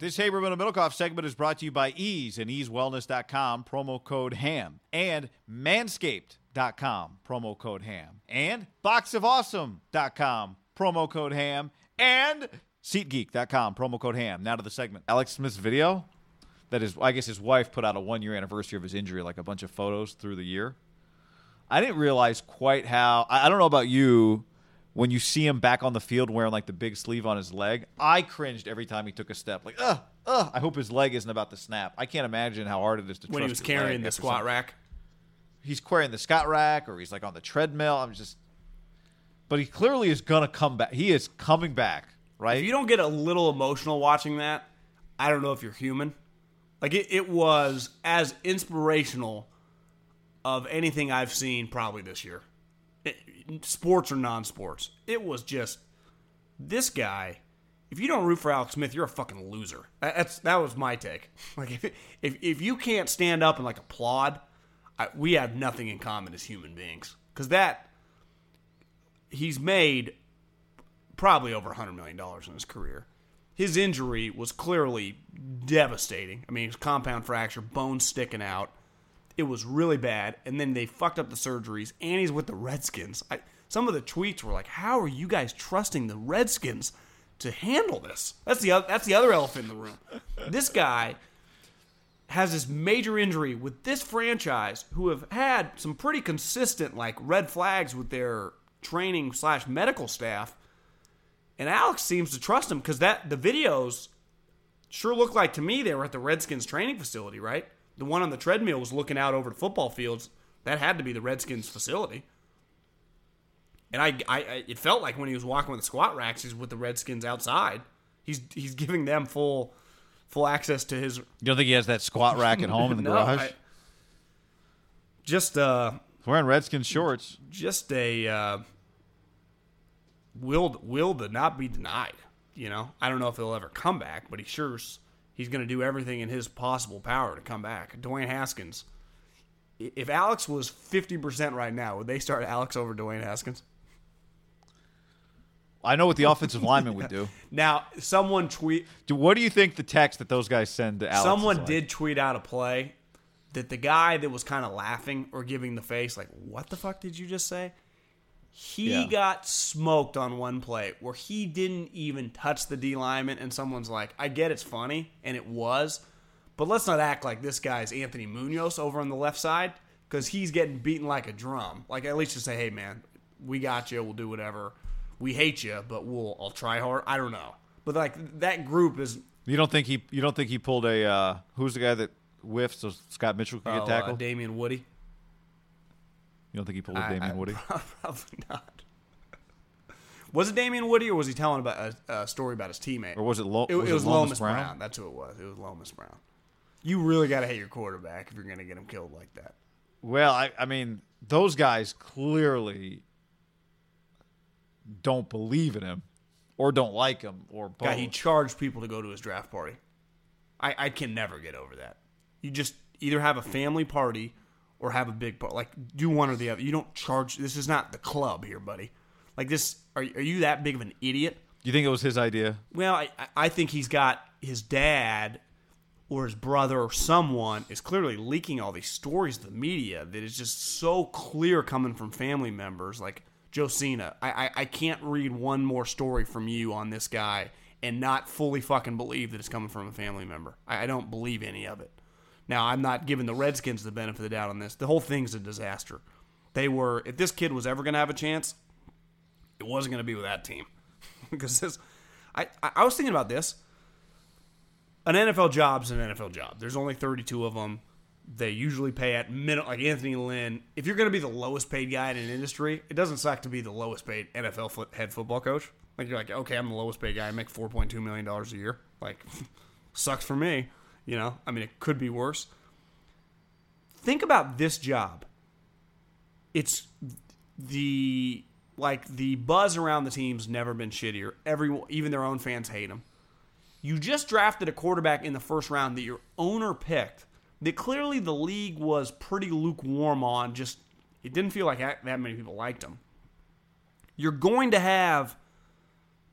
This Haberman and Middlecoff segment is brought to you by Ease and EaseWellness.com, promo code HAM, and Manscaped.com, promo code HAM, and BoxOfAwesome.com, promo code HAM, and SeatGeek.com, promo code HAM. Now to the segment. Alex Smith's video, that is, I guess his wife put out a one-year anniversary of his injury, like a bunch of photos through the year. I didn't realize quite how, I don't know about you, when you see him back on the field wearing like the big sleeve on his leg, I cringed every time he took a step. Like, I hope his leg isn't about to snap. I can't imagine how hard it is to. When he was carrying the squat rack, he's carrying the squat rack, or he's like on the treadmill. But he clearly is gonna come back. He is coming back, right? If you don't get a little emotional watching that, I don't know if you're human. Like it was as inspirational of anything I've seen probably this year. Sports or non-sports. It was just, this guy, if you don't root for Alex Smith, you're a fucking loser. That was my take. Like, if you can't stand up and, like, applaud, we have nothing in common as human beings. Because he's made probably over $100 million in his career. His injury was clearly devastating. I mean, it was compound fracture, bones sticking out. It was really bad, and then they fucked up the surgeries, and he's with the Redskins. Some of the tweets were like, how are you guys trusting the Redskins to handle this? That's the other elephant in the room. This guy has this major injury with this franchise, who have had some pretty consistent like red flags with their training/medical staff, and Alex seems to trust him, because the videos sure looked like, to me, they were at the Redskins training facility, right? The one on the treadmill was looking out over the football fields. That had to be the Redskins facility. And it felt like when he was walking with the squat racks, he's with the Redskins outside. He's giving them full access to his. You don't think he has that squat rack at home in the garage? Wearing Redskins shorts. Just a will to not be denied. You know, I don't know if he'll ever come back, but he sure's. He's going to do everything in his possible power to come back. Dwayne Haskins. If Alex was 50% right now, would they start Alex over Dwayne Haskins? I know what the offensive lineman would do. Now, someone tweet. What do you think the text that those guys send to Alex? Someone did tweet out a play that the guy that was kind of laughing or giving the face, like, what the fuck did you just say? He got smoked on one play where he didn't even touch the D lineman, and someone's like, I get it's funny, and it was, but let's not act like this guy's Anthony Munoz over on the left side, because he's getting beaten like a drum. Like, at least just say, hey, man, we got you, we'll do whatever. We hate you, but I'll try hard. I don't know. But, like, that group is... You don't think he pulled a... who's the guy that whiffs so Scott Mitchell could get tackled? Damian Woody. You don't think he pulled a Damian Woody? Probably not. Was it Damian Woody, or was he telling about a story about his teammate? Or was it Lomas Brown? That's who it was. It was Lomas Brown. You really got to hate your quarterback if you're going to get him killed like that. Well, I mean, those guys clearly don't believe in him or don't like him, or both. God, he charged people to go to his draft party. I can never get over that. You just either have a family party or have a big party. Like, do one or the other. You don't charge. This is not the club here, buddy. Like, this, are you that big of an idiot? Do you think it was his idea? Well, I think he's got his dad or his brother or someone is clearly leaking all these stories to the media that is just so clear coming from family members. Like, Josina, I can't read one more story from you on this guy and not fully fucking believe that it's coming from a family member. I don't believe any of it. Now, I'm not giving the Redskins the benefit of the doubt on this. The whole thing's a disaster. They were, if this kid was ever going to have a chance, it wasn't going to be with that team. Because this, I was thinking about this. An NFL job's an NFL job. There's only 32 of them. They usually pay at minimum, like Anthony Lynn. If you're going to be the lowest paid guy in an industry, it doesn't suck to be the lowest paid NFL head football coach. Like, you're like, okay, I'm the lowest paid guy. I make $4.2 million a year. Like, sucks for me. You know, I mean, it could be worse. Think about this job. It's the, like, the buzz around the team's never been shittier. Everyone, even their own fans hate them. You just drafted a quarterback in the first round that your owner picked, that clearly the league was pretty lukewarm on. Just, it didn't feel like that many people liked him. You're going to have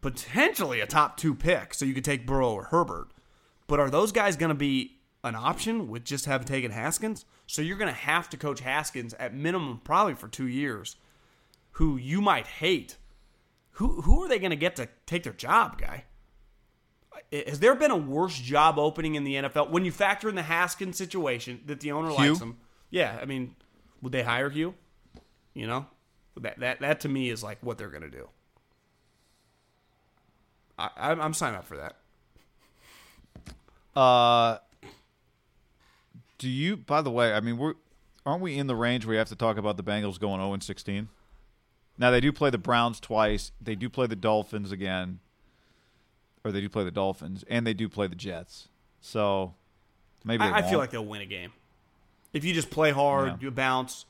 potentially a top two pick, so you could take Burrow or Herbert. But are those guys going to be an option with just having taken Haskins? So you're going to have to coach Haskins at minimum probably for 2 years, who you might hate. Who are they going to get to take their job, guy? Has there been a worse job opening in the NFL when you factor in the Haskins situation that the owner likes him? Yeah, I mean, would they hire Hugh? You know, that to me is like what they're going to do. I'm signing up for that. Do you? By the way, I mean, aren't we in the range where you have to talk about the Bengals going 0-16? Now they do play the Browns twice. They do play the Dolphins again. Or they do play the Dolphins, and they do play the Jets. So maybe they won't. I feel like they'll win a game. If you just play hard, you bounce.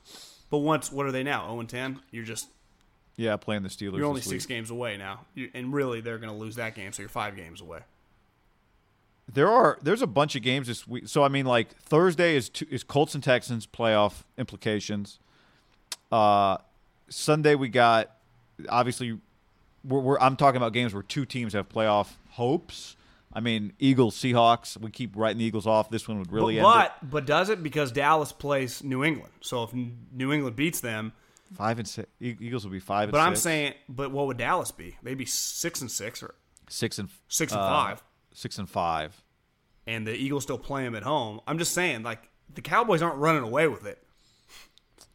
But once, what are they now, 0-10? You're just playing the Steelers. You're only 6 games away now. And really, they're going to lose that game, so you're 5 games away. There's a bunch of games this week. So, I mean, like, Thursday is Colts and Texans playoff implications. Sunday we got, obviously, I'm talking about games where two teams have playoff hopes. I mean, Eagles, Seahawks. We keep writing the Eagles off. This one would really end it. But does it? Because Dallas plays New England. So if New England beats them, 5-6, Eagles will be 5-6. But I'm saying, but what would Dallas be? They'd be 6-6 or 6-5. 6-5. And the Eagles still play them at home. I'm just saying, like, the Cowboys aren't running away with it.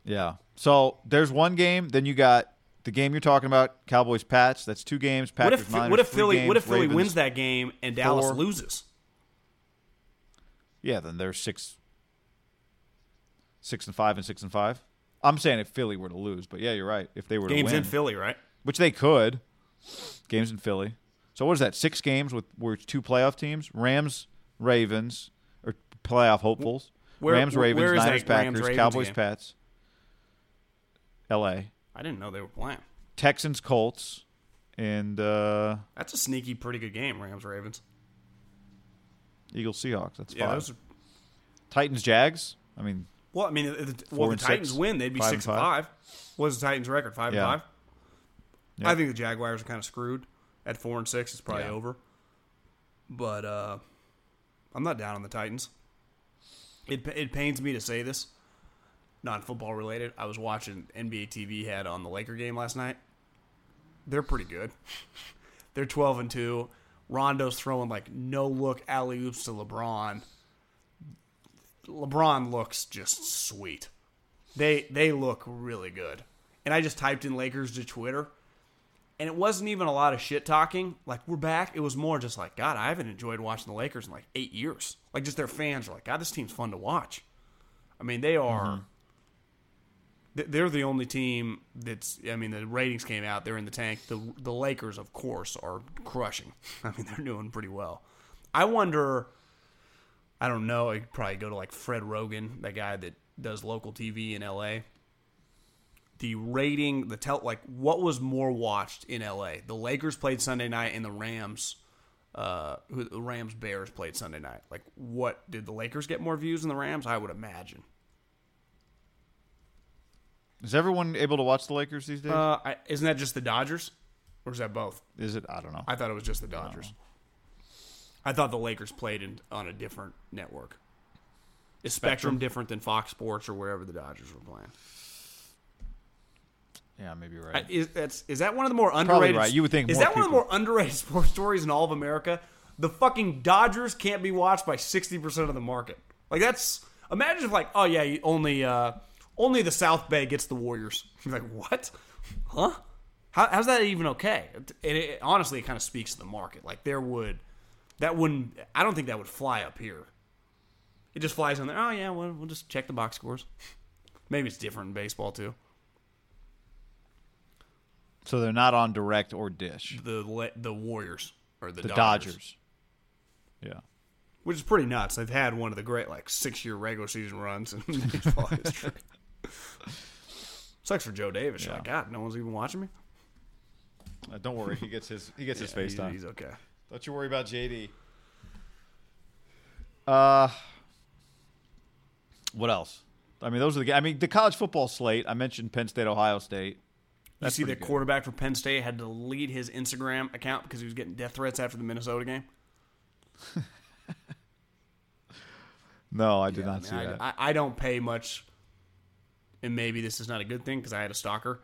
Yeah. So there's one game. Then you got the game you're talking about, Cowboys-Pats, that's 2 games. Packers, Niners, what if 3 Philly? Games, what if Philly Ravens wins that game and Dallas 4. Loses? Yeah, then they're 6-5 and 6-5. I'm saying if Philly were to lose, but yeah, you're right. If they were to win, games in Philly, right? Which they could. Games in Philly. So what is that? 6 games where it's 2 playoff teams: Rams, Ravens, or playoff hopefuls. Rams, Ravens, Niners, Packers, Cowboys, Pats, L.A. I didn't know they were playing. Texans, Colts, and that's a sneaky, pretty good game. Rams, Ravens, Eagles, Seahawks. That's 5. Those are... Titans, Jags. I mean, if the Titans win, they'd be 6-5. What's the Titans' record? 5-5. Yeah. I think the Jaguars are kind of screwed at 4-6. It's probably over. But I'm not down on the Titans. It pains me to say this. Non-football related. I was watching NBA TV had on the Laker game last night. They're pretty good. They're 12-2. Rondo's throwing like no-look alley-oops to LeBron. LeBron looks just sweet. They look really good. And I just typed in Lakers to Twitter, and it wasn't even a lot of shit talking. Like, we're back. It was more just like, God, I haven't enjoyed watching the Lakers in like 8 years. Like, just their fans are like, God, this team's fun to watch. I mean, they are. Mm-hmm. They're the only team that's, I mean, the ratings came out. They're in the tank. The Lakers, of course, are crushing. I mean, they're doing pretty well. I wonder, I don't know, I'd probably go to like Fred Rogan, that guy that does local TV in L.A. the rating, the what was more watched in LA? The Lakers played Sunday night, and the Rams, the Rams Bears played Sunday night. Like, what did the Lakers get more views than the Rams? I would imagine. Is everyone able to watch the Lakers these days? Isn't that just the Dodgers, or is that both? Is it? I don't know. I thought it was just the Dodgers. I thought the Lakers played on a different network. Is Spectrum different than Fox Sports or wherever the Dodgers were playing? Yeah, maybe you're right. Is that one of the more underrated? Probably right. You would think. Is that one of the more underrated sports stories in all of America? The fucking Dodgers can't be watched by 60% of the market. Like, that's, imagine if like, oh yeah, only the South Bay gets the Warriors. You're like, what? Huh? How's that even okay? And it honestly, it kind of speaks to the market. Like, I don't think that would fly up here. It just flies on there. Oh yeah, we'll just check the box scores. Maybe it's different in baseball too. So they're not on Direct or Dish. The Warriors or the Dodgers. Yeah. Which is pretty nuts. They've had one of the great 6-year regular season runs in baseball history. Sucks for Joe Davis. Yeah. Like, God, no one's even watching me. Don't worry, he gets his face time. He's okay. Don't you worry about JD. What else? I mean, those are the. I mean, the college football slate. I mentioned Penn State, Ohio State. That's, you see, the quarterback for Penn State had to delete his Instagram account because he was getting death threats after the Minnesota game. No, I did not see that. I don't pay much, and maybe this is not a good thing because I had a stalker.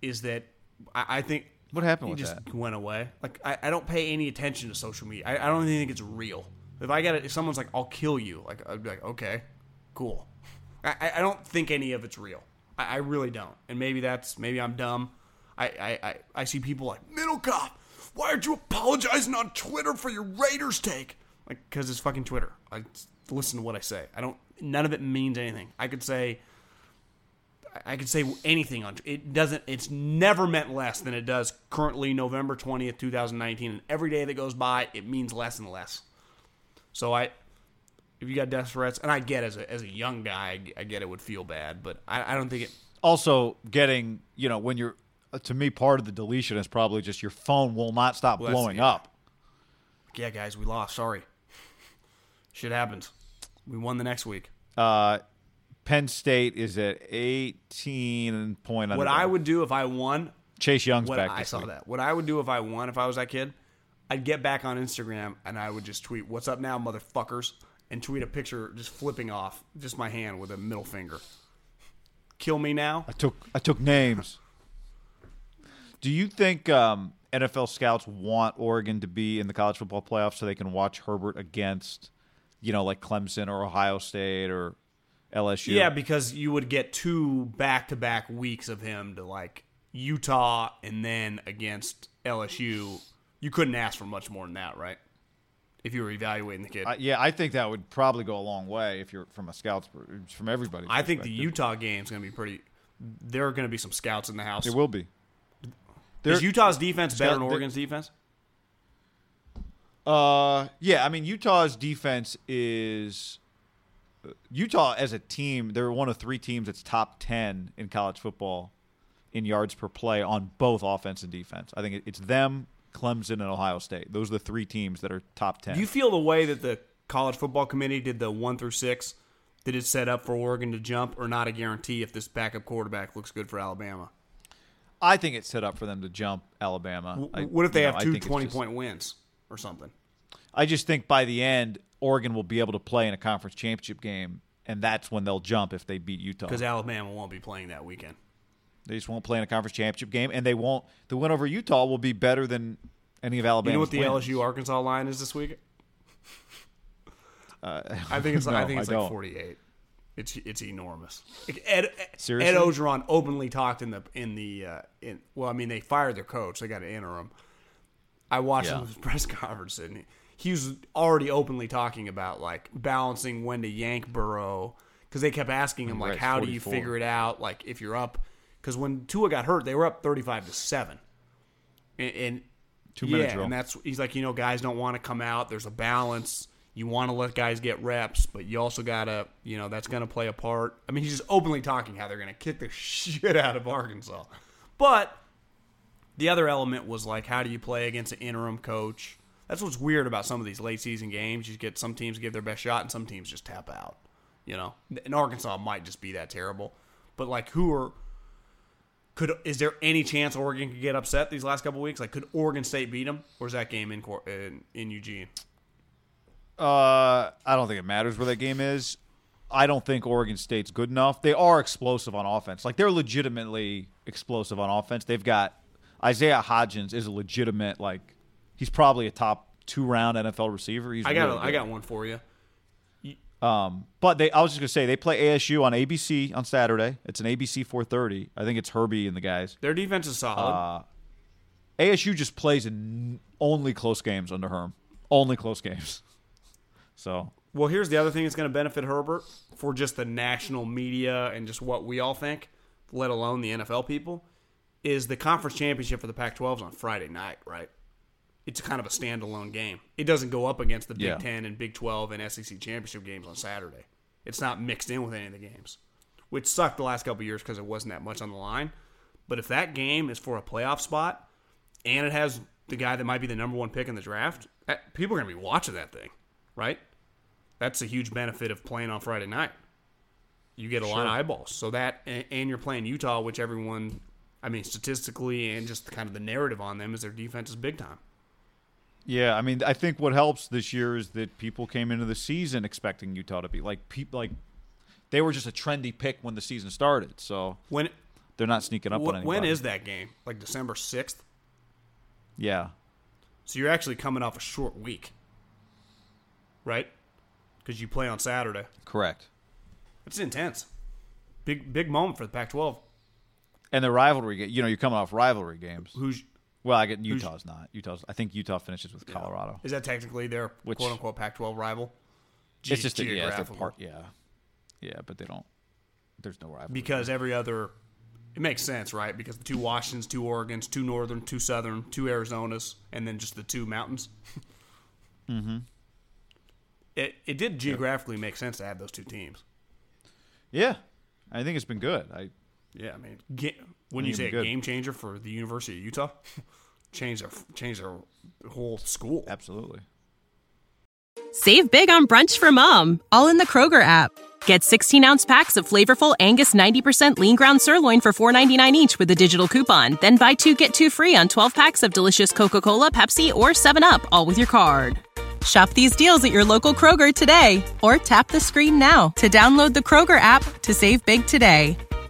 Is that I think. What happened with that? He just went away. Like, I don't pay any attention to social media. I don't even think it's real. If someone's like, I'll kill you, like, I'd be like, okay, cool. I don't think any of it's real. I really don't. And maybe I'm dumb. I see people like, Middlecoff, why aren't you apologizing on Twitter for your Raiders take? Like, because it's fucking Twitter. I listen to what I say. None of it means anything. I could say anything on it. It's never meant less than it does currently, November 20th, 2019, and every day that goes by, it means less and less. So if you got death threats, and I get as a young guy, I get it would feel bad, but I don't think it. Also, getting, when you're, to me, part of the deletion is probably just your phone will not stop blowing up. Yeah, guys, we lost. Sorry. Shit happens. We won the next week. Penn State is at 18 point. What I would do if I won, Chase Young's back. I saw that. What I would do if I won, if I was that kid, I'd get back on Instagram and I would just tweet, "What's up now, motherfuckers?" and tweet a picture just flipping off, just my hand with a middle finger. Kill me now. I took names. Do you think NFL scouts want Oregon to be in the college football playoff so they can watch Herbert against, Clemson or Ohio State or LSU? Yeah, because you would get 2 back-to-back weeks of him to Utah and then against LSU. You couldn't ask for much more than that, right? If you were evaluating the kid. Yeah, I think that would probably go a long way if you're from a scout's, from everybody. I think the Utah game's going to be pretty. There are going to be some scouts in the house. It will be. Is Utah's defense better than Oregon's defense? Yeah, I mean, Utah's defense is. Utah as a team, they're one of 3 teams that's top 10 in college football in yards per play on both offense and defense. I think it's them, Clemson, and Ohio State. Those are the 3 teams that are top 10. Do you feel the way that the college football committee did the 1-6, did it set up for Oregon to jump or not a guarantee if this backup quarterback looks good for Alabama? I think it's set up for them to jump Alabama. What if they have 2 20-point wins or something? I just think by the end, Oregon will be able to play in a conference championship game, and that's when they'll jump if they beat Utah. Because Alabama won't be playing that weekend. They just won't play in a conference championship game, and they won't. The win over Utah will be better than any of Alabama's. You know what the LSU-Arkansas line is this week? I think it's, no, I think it's 48. It's enormous. Seriously? Ed Ogeron openly talked in the well, I mean, they fired their coach. They got an interim. I watched his press conference, and he was already openly talking about balancing when to yank Burrow because they kept asking him how 44. Do you figure it out if you're up, because when Tua got hurt they were up 35-7 and 2 minutes, and that's, he's guys don't want to come out, there's a balance, You want to let guys get reps, but you also got to, you know, that's going to play a part. I mean, he's just openly talking how they're going to kick the shit out of Arkansas. But the other element was, like, how do you play against an interim coach? That's what's weird about some of these late-season games. You get some teams give their best shot and some teams just tap out, you know. And Arkansas might just be that terrible. But, like, is there any chance Oregon could get upset these last couple of weeks? Like, could Oregon State beat them? Or is that game in Eugene? I don't think it matters where that game is. I don't think Oregon State's good enough. They are explosive on offense. Like, they're legitimately explosive on offense. They've got Isaiah Hodgins is a legitimate, like, he's probably a top 2-round NFL receiver. I got one for you. But I was just gonna say they play ASU on ABC on Saturday. It's an ABC 4:30. I think it's Herbie and the guys. Their defense is solid. ASU just plays in only close games under Herm. Only close games. So, well, here's the other thing that's going to benefit Herbert for just the national media and just what we all think, let alone the NFL people, is the conference championship for the Pac-12 is on Friday night, right? It's kind of a standalone game. It doesn't go up against the Big 10 and Big 12 and SEC championship games on Saturday. It's not mixed in with any of the games, which sucked the last couple of years because it wasn't that much on the line. But if that game is for a playoff spot and it has the guy that might be the number one pick in the draft, people are going to be watching that thing. Right? That's a huge benefit of playing on Friday night. You get a lot of eyeballs. So that, and you're playing Utah, which everyone, I mean, statistically and just kind of the narrative on them is their defense is big time. Yeah, I mean, I think what helps this year is that people came into the season expecting Utah to be like they were just a trendy pick when the season started. So they're not sneaking up on anybody. When is that game? Like December 6th? Yeah. So you're actually coming off a short week. Right? Because you play on Saturday. Correct. It's intense. Big moment for the Pac-12. And the rivalry, you know, you're coming off rivalry games. Utah's not. I think Utah finishes with Colorado. Yeah. Is that technically their quote-unquote Pac-12 rival? It's just geographical. Yeah, but they don't. There's no rivalry. Because every other – it makes sense, right? Because the two Washingtons, two Oregons, two Northern, two Southern, two Arizonas, and then just the two mountains. Mm-hmm. It did geographically make sense to have those two teams. Yeah, I think it's been good. When you say a game changer for the University of Utah, change their whole school. Absolutely. Save big on brunch for mom, all in the Kroger app. Get 16-ounce packs of flavorful Angus 90% lean ground sirloin for $4.99 each with a digital coupon. Then buy 2, get 2 free on 12 packs of delicious Coca-Cola, Pepsi, or 7-Up, all with your card. Shop these deals at your local Kroger today, or tap the screen now to download the Kroger app to save big today.